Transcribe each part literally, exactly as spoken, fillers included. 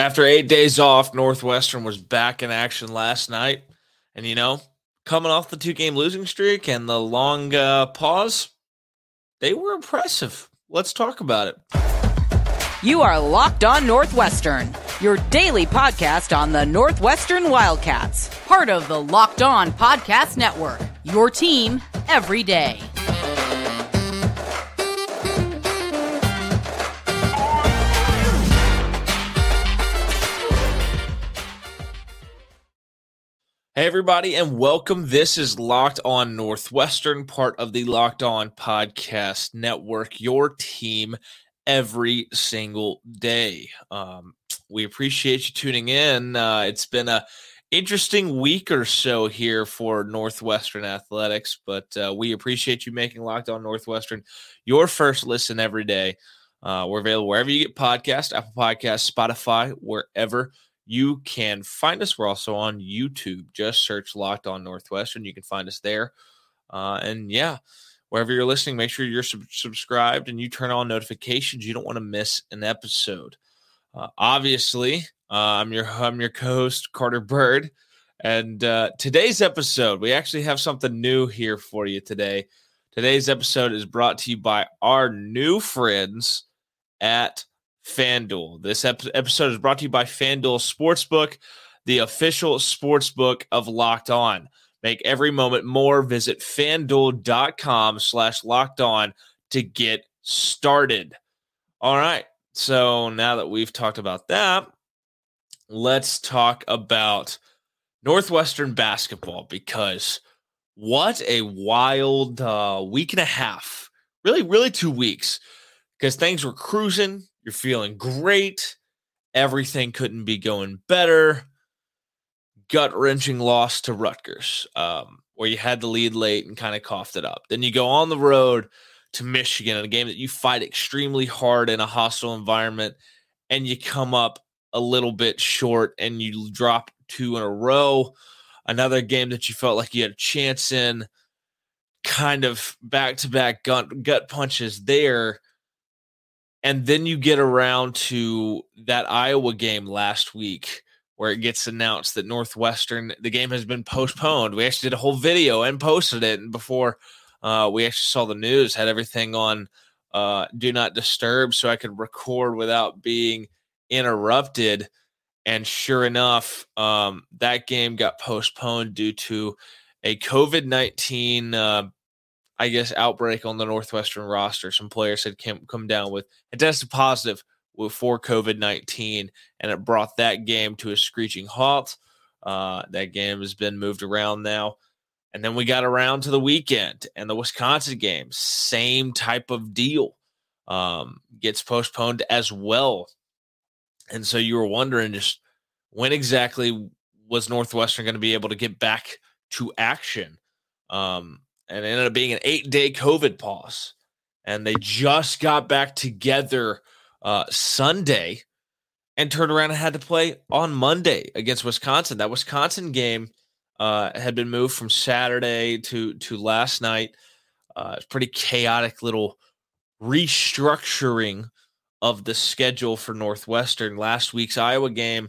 After eight days off, Northwestern was back in action last night. And, you know, coming off the two-game losing streak and the long uh, pause, they were impressive. Let's talk about it. You are Locked On Northwestern, your daily podcast on the Northwestern Wildcats, part of the Locked On Podcast Network, your team every day. Hey, everybody, and welcome. This is Locked On Northwestern, part of the Locked On Podcast Network, your team every single day. Um, we appreciate you tuning in. Uh, it's been an interesting week or so here for Northwestern athletics, but uh, we appreciate you making Locked On Northwestern your first listen every day. Uh, we're available wherever you get podcasts, Apple Podcasts, Spotify, wherever you can find us. We're also on YouTube. Just search Locked On Northwestern. You can find us there. Uh, and yeah, wherever you're listening, make sure you're sub- subscribed and you turn on notifications. You don't want to miss an episode. Uh, obviously, uh, I'm your I'm your co-host, Carter Byrd. And uh, today's episode, we actually have something new here for you today. Today's episode is brought to you by our new friends at FanDuel. This ep- episode is brought to you by FanDuel Sportsbook, the official sportsbook of Locked On. Make every moment more. Visit FanDuel.com slash Locked On to get started. All right. So now that we've talked about that, let's talk about Northwestern basketball, because what a wild uh, week and a half. Really, really two weeks, because things were cruising. You're feeling great. Everything couldn't be going better. Gut-wrenching loss to Rutgers, um, where you had the lead late and kind of coughed it up. Then you go on the road to Michigan in a game that you fight extremely hard in a hostile environment, and you come up a little bit short and you drop two in a row. Another game that you felt like you had a chance in, kind of back-to-back gut, gut punches there. And then you get around to that Iowa game last week where it gets announced that Northwestern, the game has been postponed. We actually did a whole video and posted it. And before uh, we actually saw the news, had everything on uh, Do Not Disturb so I could record without being interrupted. And sure enough, um, that game got postponed due to a COVID nineteen uh I guess, outbreak on the Northwestern roster. Some players had came, come down with a tested positive for COVID nineteen, and it brought that game to a screeching halt. Uh, that game has been moved around now. And then we got around to the weekend, and the Wisconsin game, same type of deal, um, gets postponed as well. And so you were wondering just when exactly was Northwestern going to be able to get back to action. Um And it ended up being an eight-day COVID pause. And they just got back together uh, Sunday and turned around and had to play on Monday against Wisconsin. That Wisconsin game uh, had been moved from Saturday to, to last night. Uh, it's pretty chaotic little restructuring of the schedule for Northwestern. Last week's Iowa game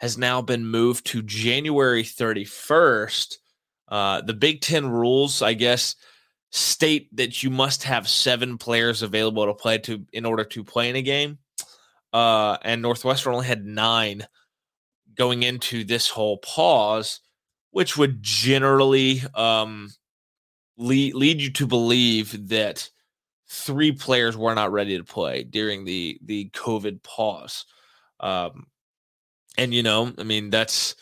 has now been moved to January thirty-first. Uh, the Big Ten rules, I guess, state that you must have seven players available to play to in order to play in a game. Uh, and Northwestern only had nine going into this whole pause, which would generally um, lead, lead you to believe that three players were not ready to play during the, the COVID pause. Um, and, you know, I mean, that's...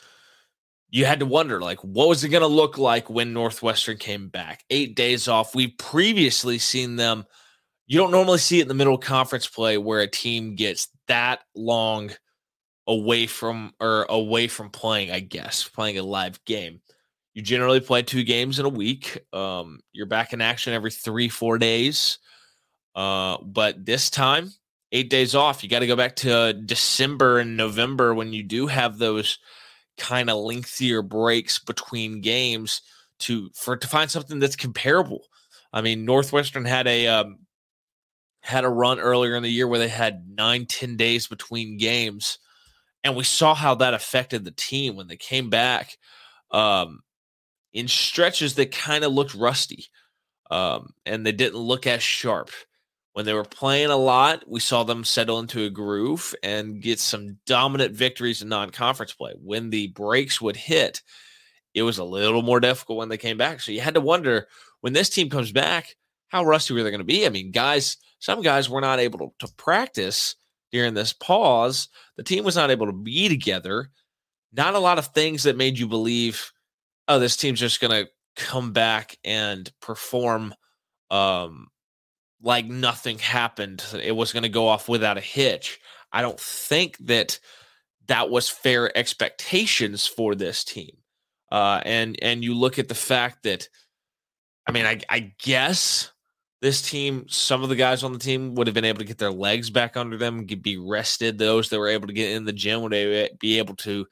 You had to wonder, like, what was it going to look like when Northwestern came back? Eight days off. We've previously seen them. You don't normally see it in the middle of conference play where a team gets that long away from or away from playing, I guess, playing a live game. You generally play two games in a week. Um, you're back in action every three, four days. Uh, but this time, eight days off. You got to go back to December and November when you do have those kind of lengthier breaks between games to for to find something that's comparable. I mean, Northwestern had a um, had a run earlier in the year where they had nine, ten days between games, And we saw how that affected the team when they came back um, in stretches that kind of looked rusty um, and they didn't look as sharp. When they were playing a lot, we saw them settle into a groove and get some dominant victories in non-conference play. When the breaks would hit, it was a little more difficult when they came back. So you had to wonder, when this team comes back, how rusty were they going to be? I mean, guys, some guys were not able to, to practice during this pause. The team was not able to be together. Not a lot of things that made you believe, oh, this team's just going to come back and perform um, like nothing happened. It was going to go off without a hitch. I don't think that that was fair expectations for this team. Uh, and and you look at the fact that, I mean, I, I guess this team, some of the guys on the team would have been able to get their legs back under them, be rested. Those that were able to get in the gym would be able to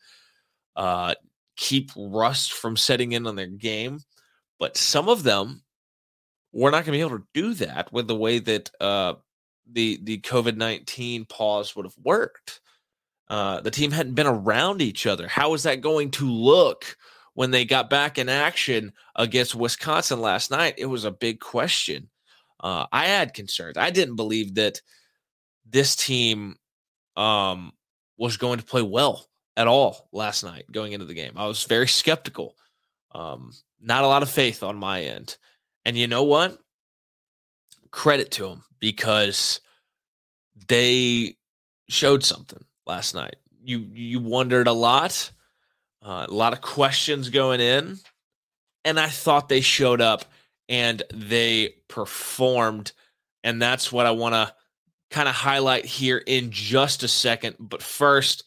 uh, keep rust from setting in on their game. But some of them were not going to be able to do that with the way that uh, the, the COVID nineteen pause would have worked. Uh, the team hadn't been around each other. How is that going to look when they got back in action against Wisconsin last night? It was a big question. Uh, I had concerns. I didn't believe that this team um, was going to play well at all last night going into the game. I was very skeptical. Um, not a lot of faith on my end. And you know what? Credit to them, because they showed something last night. You you wondered a lot. Uh, a lot of questions going in, and I thought they showed up and they performed, and that's what I want to kind of highlight here in just a second. But first,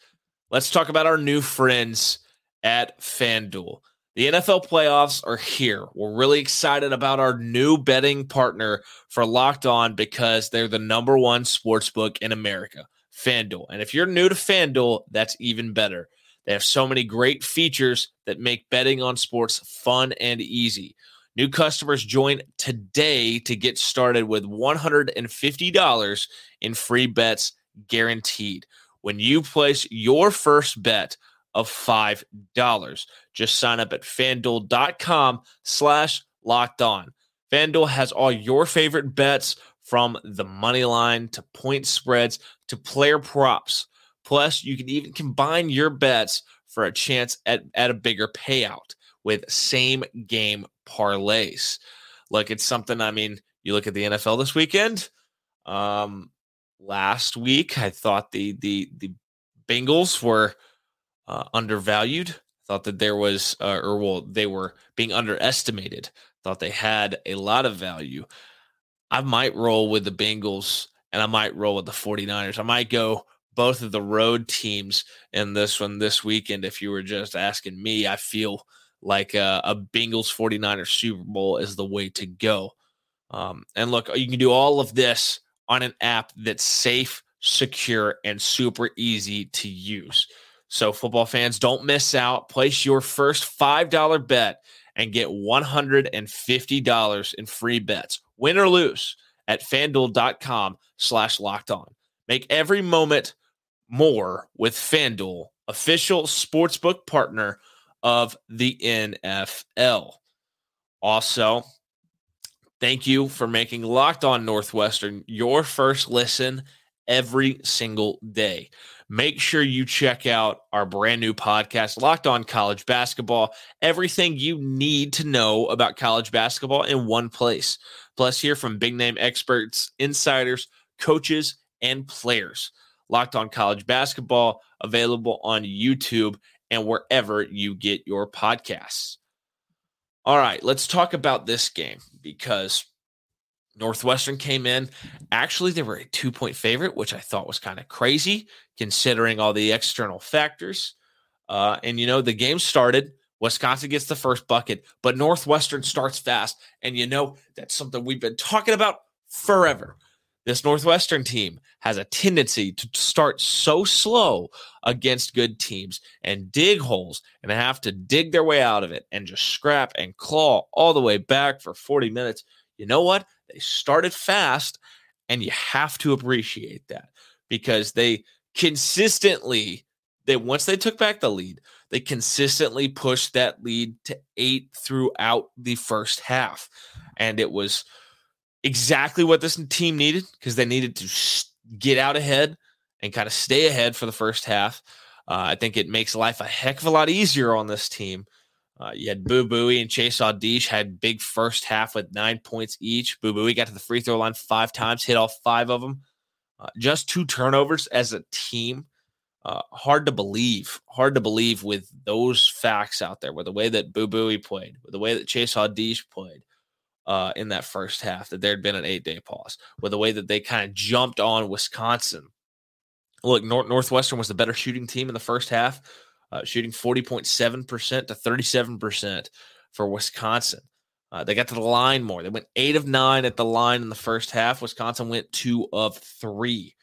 let's talk about our new friends at FanDuel. The N F L playoffs are here. We're really excited about our new betting partner for Locked On, because they're the number one sportsbook in America, FanDuel. And if you're new to FanDuel, that's even better. They have so many great features that make betting on sports fun and easy. New customers join today to get started with one hundred fifty dollars in free bets guaranteed when you place your first bet of five dollars. Just sign up at FanDuel.com slash locked on. FanDuel has all your favorite bets, from the money line to point spreads to player props. Plus, you can even combine your bets for a chance at, at a bigger payout with same-game parlays. Look, it's something, I mean, you look at the N F L this weekend. Um, last week, I thought the the the Bengals were uh, undervalued. I thought that there was, uh, or well, they were being underestimated. Thought they had a lot of value. I might roll with the Bengals, and I might roll with the 49ers. I might go both of the road teams in this one this weekend. If you were just asking me, I feel like a, a Bengals 49ers Super Bowl is the way to go. Um, and look, you can do all of this on an app that's safe, secure, and super easy to use. So football fans, don't miss out. Place your first five dollar bet and get one hundred fifty dollars in free bets, win or lose, at FanDuel.com slash locked on. Make every moment more with FanDuel, official sportsbook partner of the N F L. Also, thank you for making Locked On Northwestern your first listen every single day. Make sure you check out our brand new podcast, Locked On College Basketball. Everything you need to know about college basketball in one place. Plus, hear from big-name experts, insiders, coaches, and players. Locked On College Basketball, available on YouTube and wherever you get your podcasts. All right, let's talk about this game, because Northwestern came in. Actually, they were a two-point favorite, which I thought was kind of crazy considering all the external factors. Uh, and, you know, the game started. Wisconsin gets the first bucket, but Northwestern starts fast. And, you know, that's something we've been talking about forever. This Northwestern team has a tendency to start so slow against good teams and dig holes and have to dig their way out of it and just scrap and claw all the way back for forty minutes. You know what? They started fast, and you have to appreciate that, because they consistently They once they took back the lead, they consistently pushed that lead to eight throughout the first half. And it was exactly what this team needed, because they needed to get out ahead and kind of stay ahead for the first half. Uh, I think it makes life a heck of a lot easier on this team. Uh, you had Boo Buie and Chase Audige had big first half with nine points each. Boo Buie got to the free throw line five times, hit all five of them. Uh, just two turnovers as a team. Uh, hard to believe. Hard to believe with those facts out there, with the way that Boo Buie played, with the way that Chase Audige played uh, in that first half, that there had been an eight-day pause, with the way that they kind of jumped on Wisconsin. Look, North- Northwestern was the better shooting team in the first half. Uh, shooting forty point seven percent to thirty-seven percent for Wisconsin. Uh, they got to the line more. They went eight of nine at the line in the first half. Wisconsin went two of three.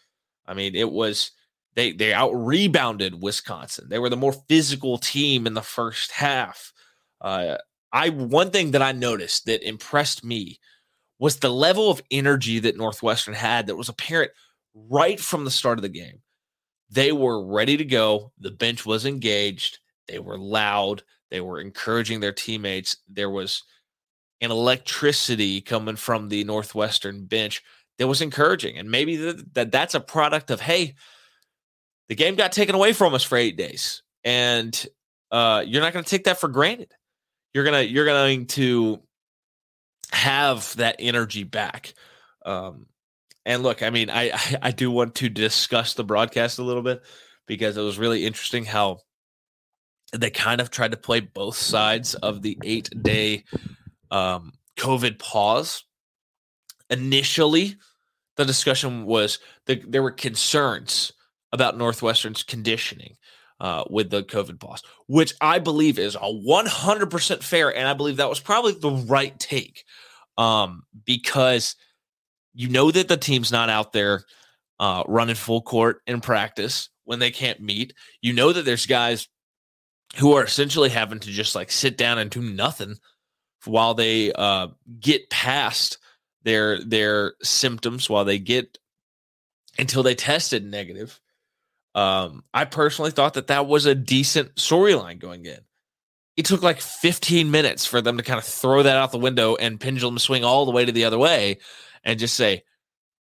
I mean, it was they they out-rebounded Wisconsin. They were the more physical team in the first half. Uh, I one thing that I noticed that impressed me was the level of energy that Northwestern had that was apparent right from the start of the game. They were ready to go. The bench was engaged. They were loud. They were encouraging their teammates. There was an electricity coming from the Northwestern bench that was encouraging. And maybe th- that that's a product of, hey, the game got taken away from us for eight days. And uh, you're not going to take that for granted. You're going to, you're going to have that energy back. Um, And look, I mean, I, I do want to discuss the broadcast a little bit, because it was really interesting how they kind of tried to play both sides of the eight-day um, COVID pause. Initially, the discussion was that there were concerns about Northwestern's conditioning uh, with the COVID pause, which I believe is a one hundred percent fair, and I believe that was probably the right take um, because – you know that the team's not out there uh, running full court in practice when they can't meet. You know that there's guys who are essentially having to just like sit down and do nothing while they uh, get past their their symptoms, while they get until they tested negative. Um, I personally thought that that was a decent storyline going in. It took like fifteen minutes for them to kind of throw that out the window and pendulum swing all the way to the other way. And just say,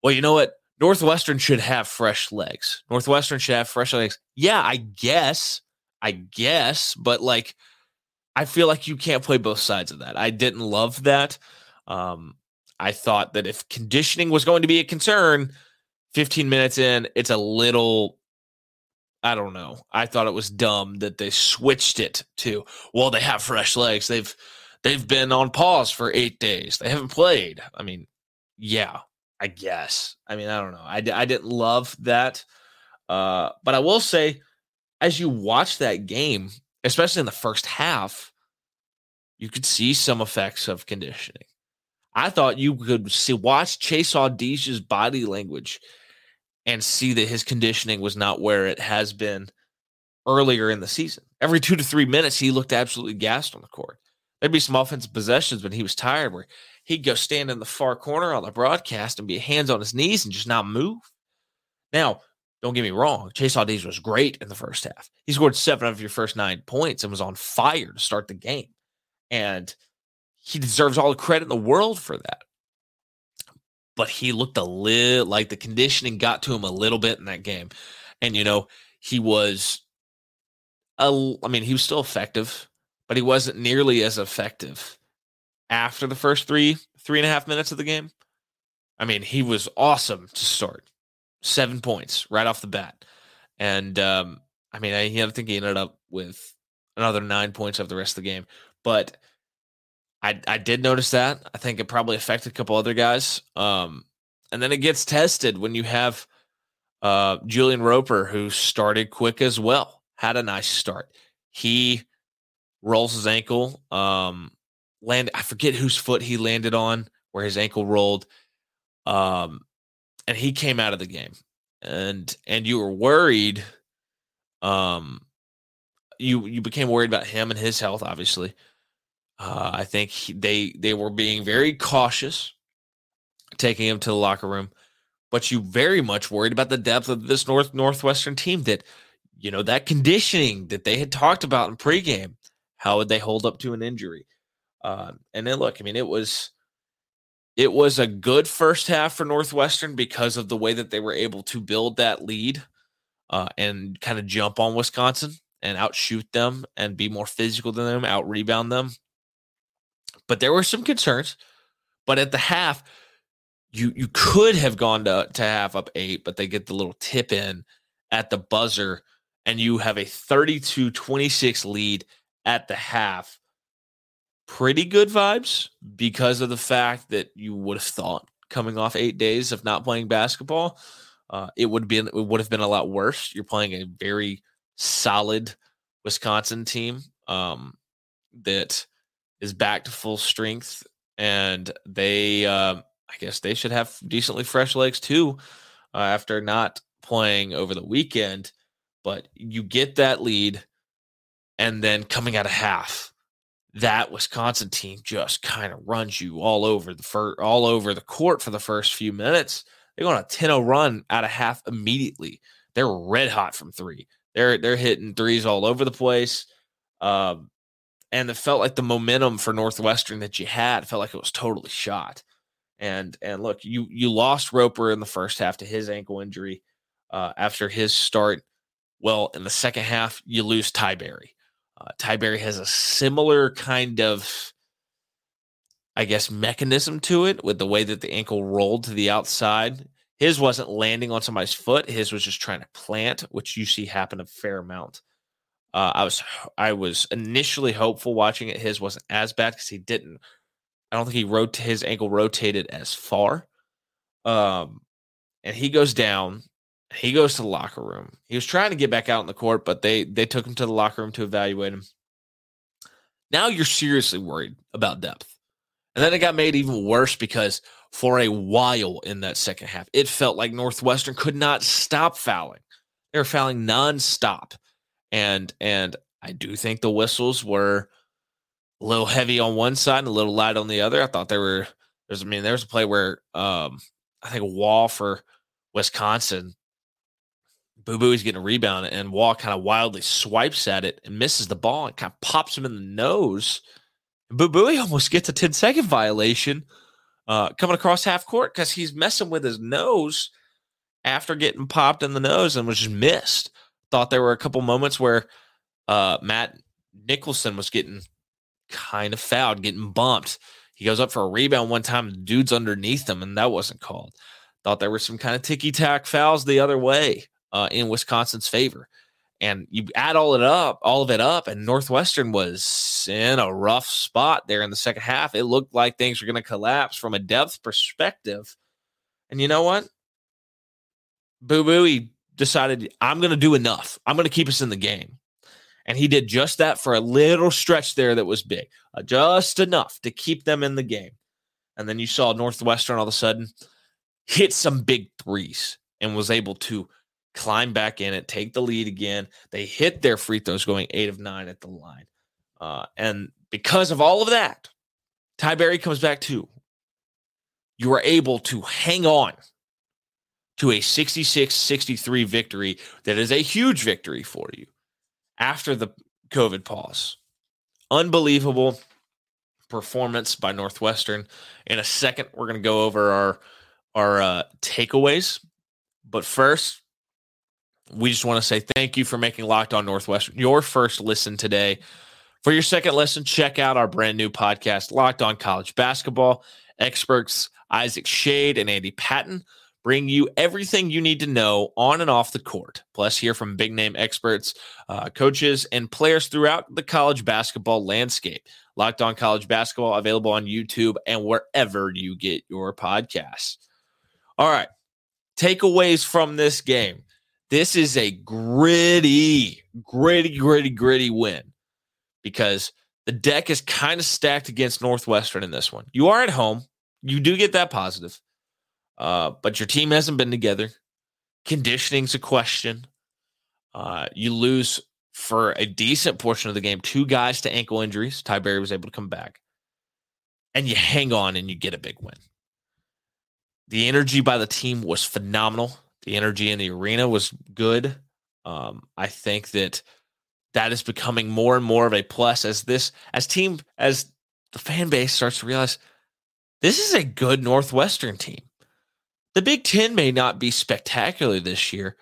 well, you know what? Northwestern should have fresh legs. Northwestern should have fresh legs. Yeah, I guess. I guess. But, like, I feel like you can't play both sides of that. I didn't love that. Um, I thought that if conditioning was going to be a concern, fifteen minutes in, it's a little, I don't know. I thought it was dumb that they switched it to, well, they have fresh legs. They've, they've been on pause for eight days. They haven't played. I mean, yeah, I guess. I mean, I don't know. I, I didn't love that. Uh, but I will say, as you watch that game, especially in the first half, you could see some effects of conditioning. I thought you could see watch Chase Audige's body language and see that his conditioning was not where it has been earlier in the season. Every two to three minutes, he looked absolutely gassed on the court. There'd be some offensive possessions when he was tired where he'd go stand in the far corner on the broadcast and be hands on his knees and just not move. Now, don't get me wrong. Chase Audige was great in the first half. He scored seven of your first nine points and was on fire to start the game. And he deserves all the credit in the world for that. But he looked a little like the conditioning got to him a little bit in that game. And, you know, he was, a, I mean, he was still effective. But he wasn't nearly as effective after the first three, three and a half minutes of the game. I mean, he was awesome to start. Seven points right off the bat. And, um, I mean, I, I think he ended up with another nine points of the rest of the game. But I, I did notice that. I think it probably affected a couple other guys. Um, and then it gets tested when you have uh, Julian Roper, who started quick as well, had a nice start. He rolls his ankle, um, land. I forget whose foot he landed on, where his ankle rolled, um, and he came out of the game. And and you were worried. Um, you you became worried about him and his health. Obviously, uh, I think he, they they were being very cautious, taking him to the locker room. But you very much worried about the depth of this North Northwestern team that you know, that conditioning that they had talked about in pregame, how would they hold up to an injury? Uh, and then look, I mean, it was it was a good first half for Northwestern because of the way that they were able to build that lead uh, and kind of jump on Wisconsin and outshoot them and be more physical than them, out-rebound them. But there were some concerns. But at the half, you you could have gone to, to half up eight, but they get the little tip in at the buzzer, and you have a thirty-two twenty-six lead at the half. Pretty good vibes because of the fact that you would have thought coming off eight days of not playing basketball, uh, it would be it would have been a lot worse. You're playing a very solid Wisconsin team um, that is back to full strength, and they uh, I guess they should have decently fresh legs too uh, after not playing over the weekend. But you get that lead, and then coming out of half, that Wisconsin team just kind of runs you all over the fir- all over the court for the first few minutes. They go on a ten oh run out of half immediately. They're red hot from three. They're they're hitting threes all over the place. Um, and it felt like the momentum for Northwestern that you had felt like it was totally shot. And and look, you you lost Roper in the first half to his ankle injury uh, after his start. Well, in the second half, you lose Ty Berry. Uh, Ty Berry has a similar kind of, I guess, mechanism to it with the way that the ankle rolled to the outside. His wasn't landing on somebody's foot. His was just trying to plant, which you see happen a fair amount. Uh, I was I was initially hopeful watching it. His wasn't as bad because he didn't. I don't think he rot- his ankle rotated as far. Um, and he goes down. He goes to the locker room. He was trying to get back out in the court, but they they took him to the locker room to evaluate him. Now you're seriously worried about depth. And then it got made even worse because for a while in that second half, it felt like Northwestern could not stop fouling. They were fouling nonstop. And, and I do think the whistles were a little heavy on one side and a little light on the other. I thought they were – there's I mean, there was a play where um, I think a Wall for Wisconsin – Boo Buie's getting a rebound, and Wall kind of wildly swipes at it and misses the ball and kind of pops him in the nose. And Boo Buie almost gets a ten-second violation uh, coming across half court because he's messing with his nose after getting popped in the nose and was just missed. Thought there were a couple moments where uh, Matt Nicholson was getting kind of fouled, getting bumped. He goes up for a rebound one time, the dude's underneath him, and that wasn't called. Thought there were some kind of ticky-tack fouls the other way. Uh, in Wisconsin's favor. And you add all it up, all of it up, and Northwestern was in a rough spot there in the second half. It looked like things were going to collapse from a depth perspective. And you know what? Boo Buie decided, I'm going to do enough. I'm going to keep us in the game. And he did just that for a little stretch there that was big, uh, just enough to keep them in the game. And then you saw Northwestern all of a sudden hit some big threes and was able to climb back in it, take the lead again. They hit their free throws going eight of nine at the line. Uh, and because of all of that, Ty Berry comes back too. You were able to hang on to a sixty-six sixty-three victory that is a huge victory for you after the COVID pause. Unbelievable performance by Northwestern. In a second, we're going to go over our, our uh, takeaways. But first, we just want to say thank you for making Locked On Northwestern your first listen today. For your second listen, check out our brand new podcast, Locked On College Basketball. Experts Isaac Shade and Andy Patton bring you everything you need to know on and off the court. Plus, hear from big-name experts, uh, coaches, and players throughout the college basketball landscape. Locked On College Basketball, available on YouTube and wherever you get your podcasts. All right, takeaways from this game. This is a gritty, gritty, gritty, gritty win because the deck is kind of stacked against Northwestern in this one. You are at home. You do get that positive, uh, but your team hasn't been together. Conditioning's a question. Uh, you lose for a decent portion of the game, two guys to ankle injuries. Ty Berry was able to come back. And you hang on and you get a big win. The energy by the team was phenomenal. The energy in the arena was good. Um, I think that that is becoming more and more of a plus as this, as team, as the fan base starts to realize this is a good Northwestern team. The Big Ten may not be spectacular this year,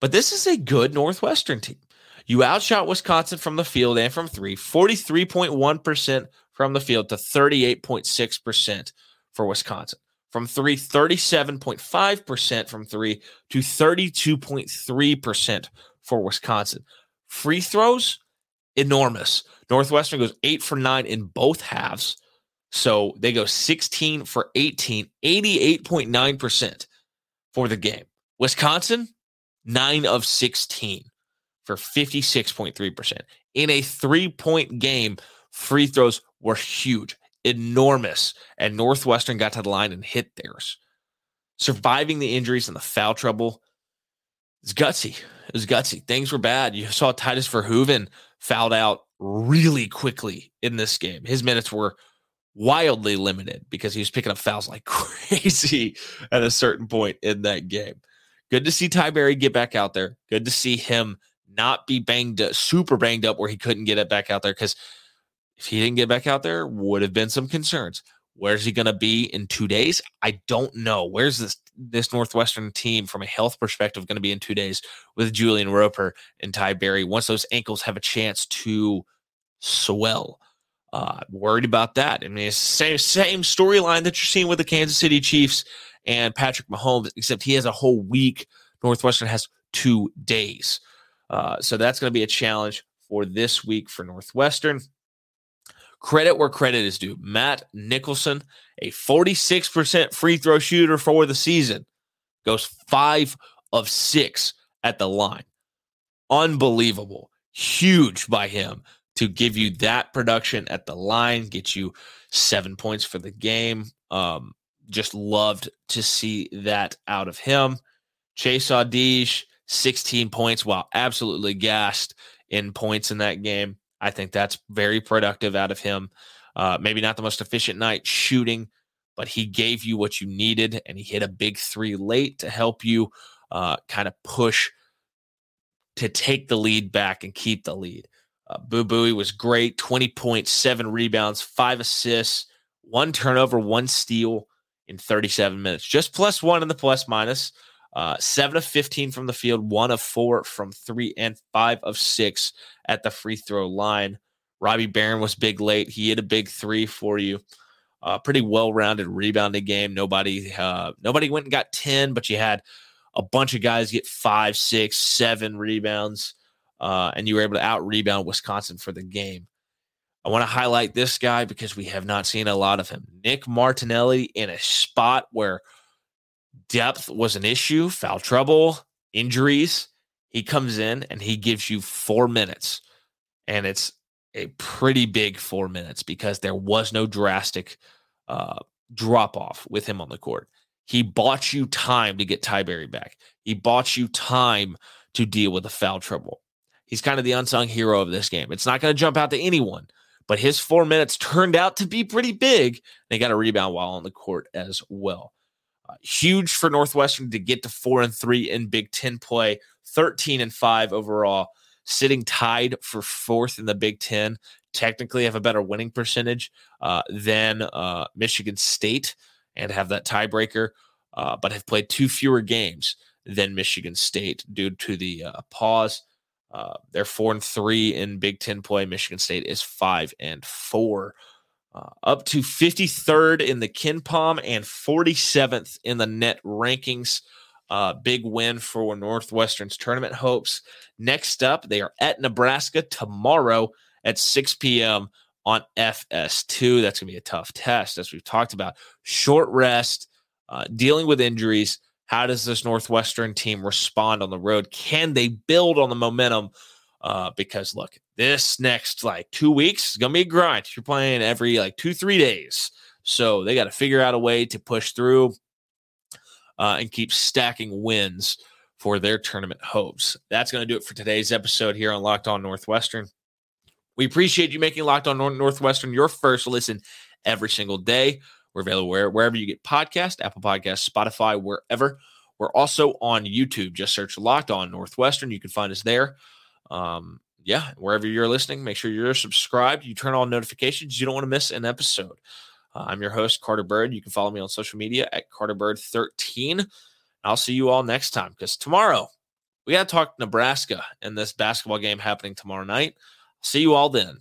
but this is a good Northwestern team. You outshot Wisconsin from the field and from three, forty-three point one percent from the field to thirty-eight point six percent for Wisconsin. From three, thirty-seven point five percent from three to thirty-two point three percent for Wisconsin. Free throws, enormous. Northwestern goes eight for nine in both halves. So they go sixteen for eighteen, eighty-eight point nine percent for the game. Wisconsin, nine of sixteen for fifty-six point three percent. In a three-point game, free throws were huge, enormous, and Northwestern got to the line and hit theirs. Surviving the injuries and the foul trouble is gutsy. It was gutsy. Things were bad. You saw Titus Verhoeven fouled out really quickly in this game. His minutes were wildly limited because he was picking up fouls like crazy at a certain point in that game. Good to see Ty Berry get back out there. Good to see him not be banged up, super banged up where he couldn't get it back out there, because if he didn't get back out there, would have been some concerns. Where's he going to be in two days? I don't know. Where's this this Northwestern team from a health perspective going to be in two days with Julian Roper and Ty Berry once those ankles have a chance to swell? Uh, worried about that. I mean, it's the same, same storyline that you're seeing with the Kansas City Chiefs and Patrick Mahomes, except he has a whole week. Northwestern has two days. Uh, so that's going to be a challenge for this week for Northwestern. Credit where credit is due. Matt Nicholson, a forty-six percent free throw shooter for the season, goes five of six at the line. Unbelievable. Huge by him to give you that production at the line, get you seven points for the game. Um, just loved to see that out of him. Chase Audige, sixteen points, while absolutely gassed in points in that game. I think that's very productive out of him. Uh, maybe not the most efficient night shooting, but he gave you what you needed, and he hit a big three late to help you uh, kind of push to take the lead back and keep the lead. Uh, Boo Buie was great, twenty points, seven rebounds, five assists, one turnover, one steal in thirty-seven minutes. Just plus one in the plus minus. Uh, seven of fifteen from the field, one of four from three, and five of six at the free throw line. Robbie Barron was big late. He hit a big three for you. Uh, pretty well-rounded rebounding game. Nobody uh, nobody went and got ten, but you had a bunch of guys get five, six, seven rebounds, uh, and you were able to out-rebound Wisconsin for the game. I want to highlight this guy because we have not seen a lot of him. Nick Martinelli in a spot where depth was an issue, foul trouble, injuries. He comes in and he gives you four minutes. And it's a pretty big four minutes because there was no drastic uh, drop-off with him on the court. He bought you time to get Ty Berry back. He bought you time to deal with the foul trouble. He's kind of the unsung hero of this game. It's not going to jump out to anyone, but his four minutes turned out to be pretty big. They got a rebound while on the court as well. Uh, huge for Northwestern to get to four and three in Big Ten play, thirteen and five overall, sitting tied for fourth in the Big Ten. Technically have a better winning percentage uh, than uh, Michigan State and have that tiebreaker, uh, but have played two fewer games than Michigan State due to the uh, pause. Uh, they're four and three in Big Ten play. Michigan State is five and four. Uh, up to fifty-third in the KenPom and forty-seventh in the N E T rankings. Uh, big win for Northwestern's tournament hopes. Next up, they are at Nebraska tomorrow at six p.m. on F S two. That's going to be a tough test, as we've talked about. Short rest, uh, dealing with injuries. How does this Northwestern team respond on the road? Can they build on the momentum? Uh, because, look, this next, like, two weeks is going to be a grind. You're playing every, like, two, three days. So they got to figure out a way to push through uh, and keep stacking wins for their tournament hopes. That's going to do it for today's episode here on Locked On Northwestern. We appreciate you making Locked On Northwestern your first listen every single day. We're available wherever you get podcasts, Apple Podcasts, Spotify, wherever. We're also on YouTube. Just search Locked On Northwestern. You can find us there. Um, yeah, wherever you're listening, make sure you're subscribed. You turn on notifications. You don't want to miss an episode. Uh, I'm your host, Carter Byrd. You can follow me on social media at Carter Byrd thirteen. I'll see you all next time, because tomorrow we got to talk Nebraska and this basketball game happening tomorrow night. See you all then.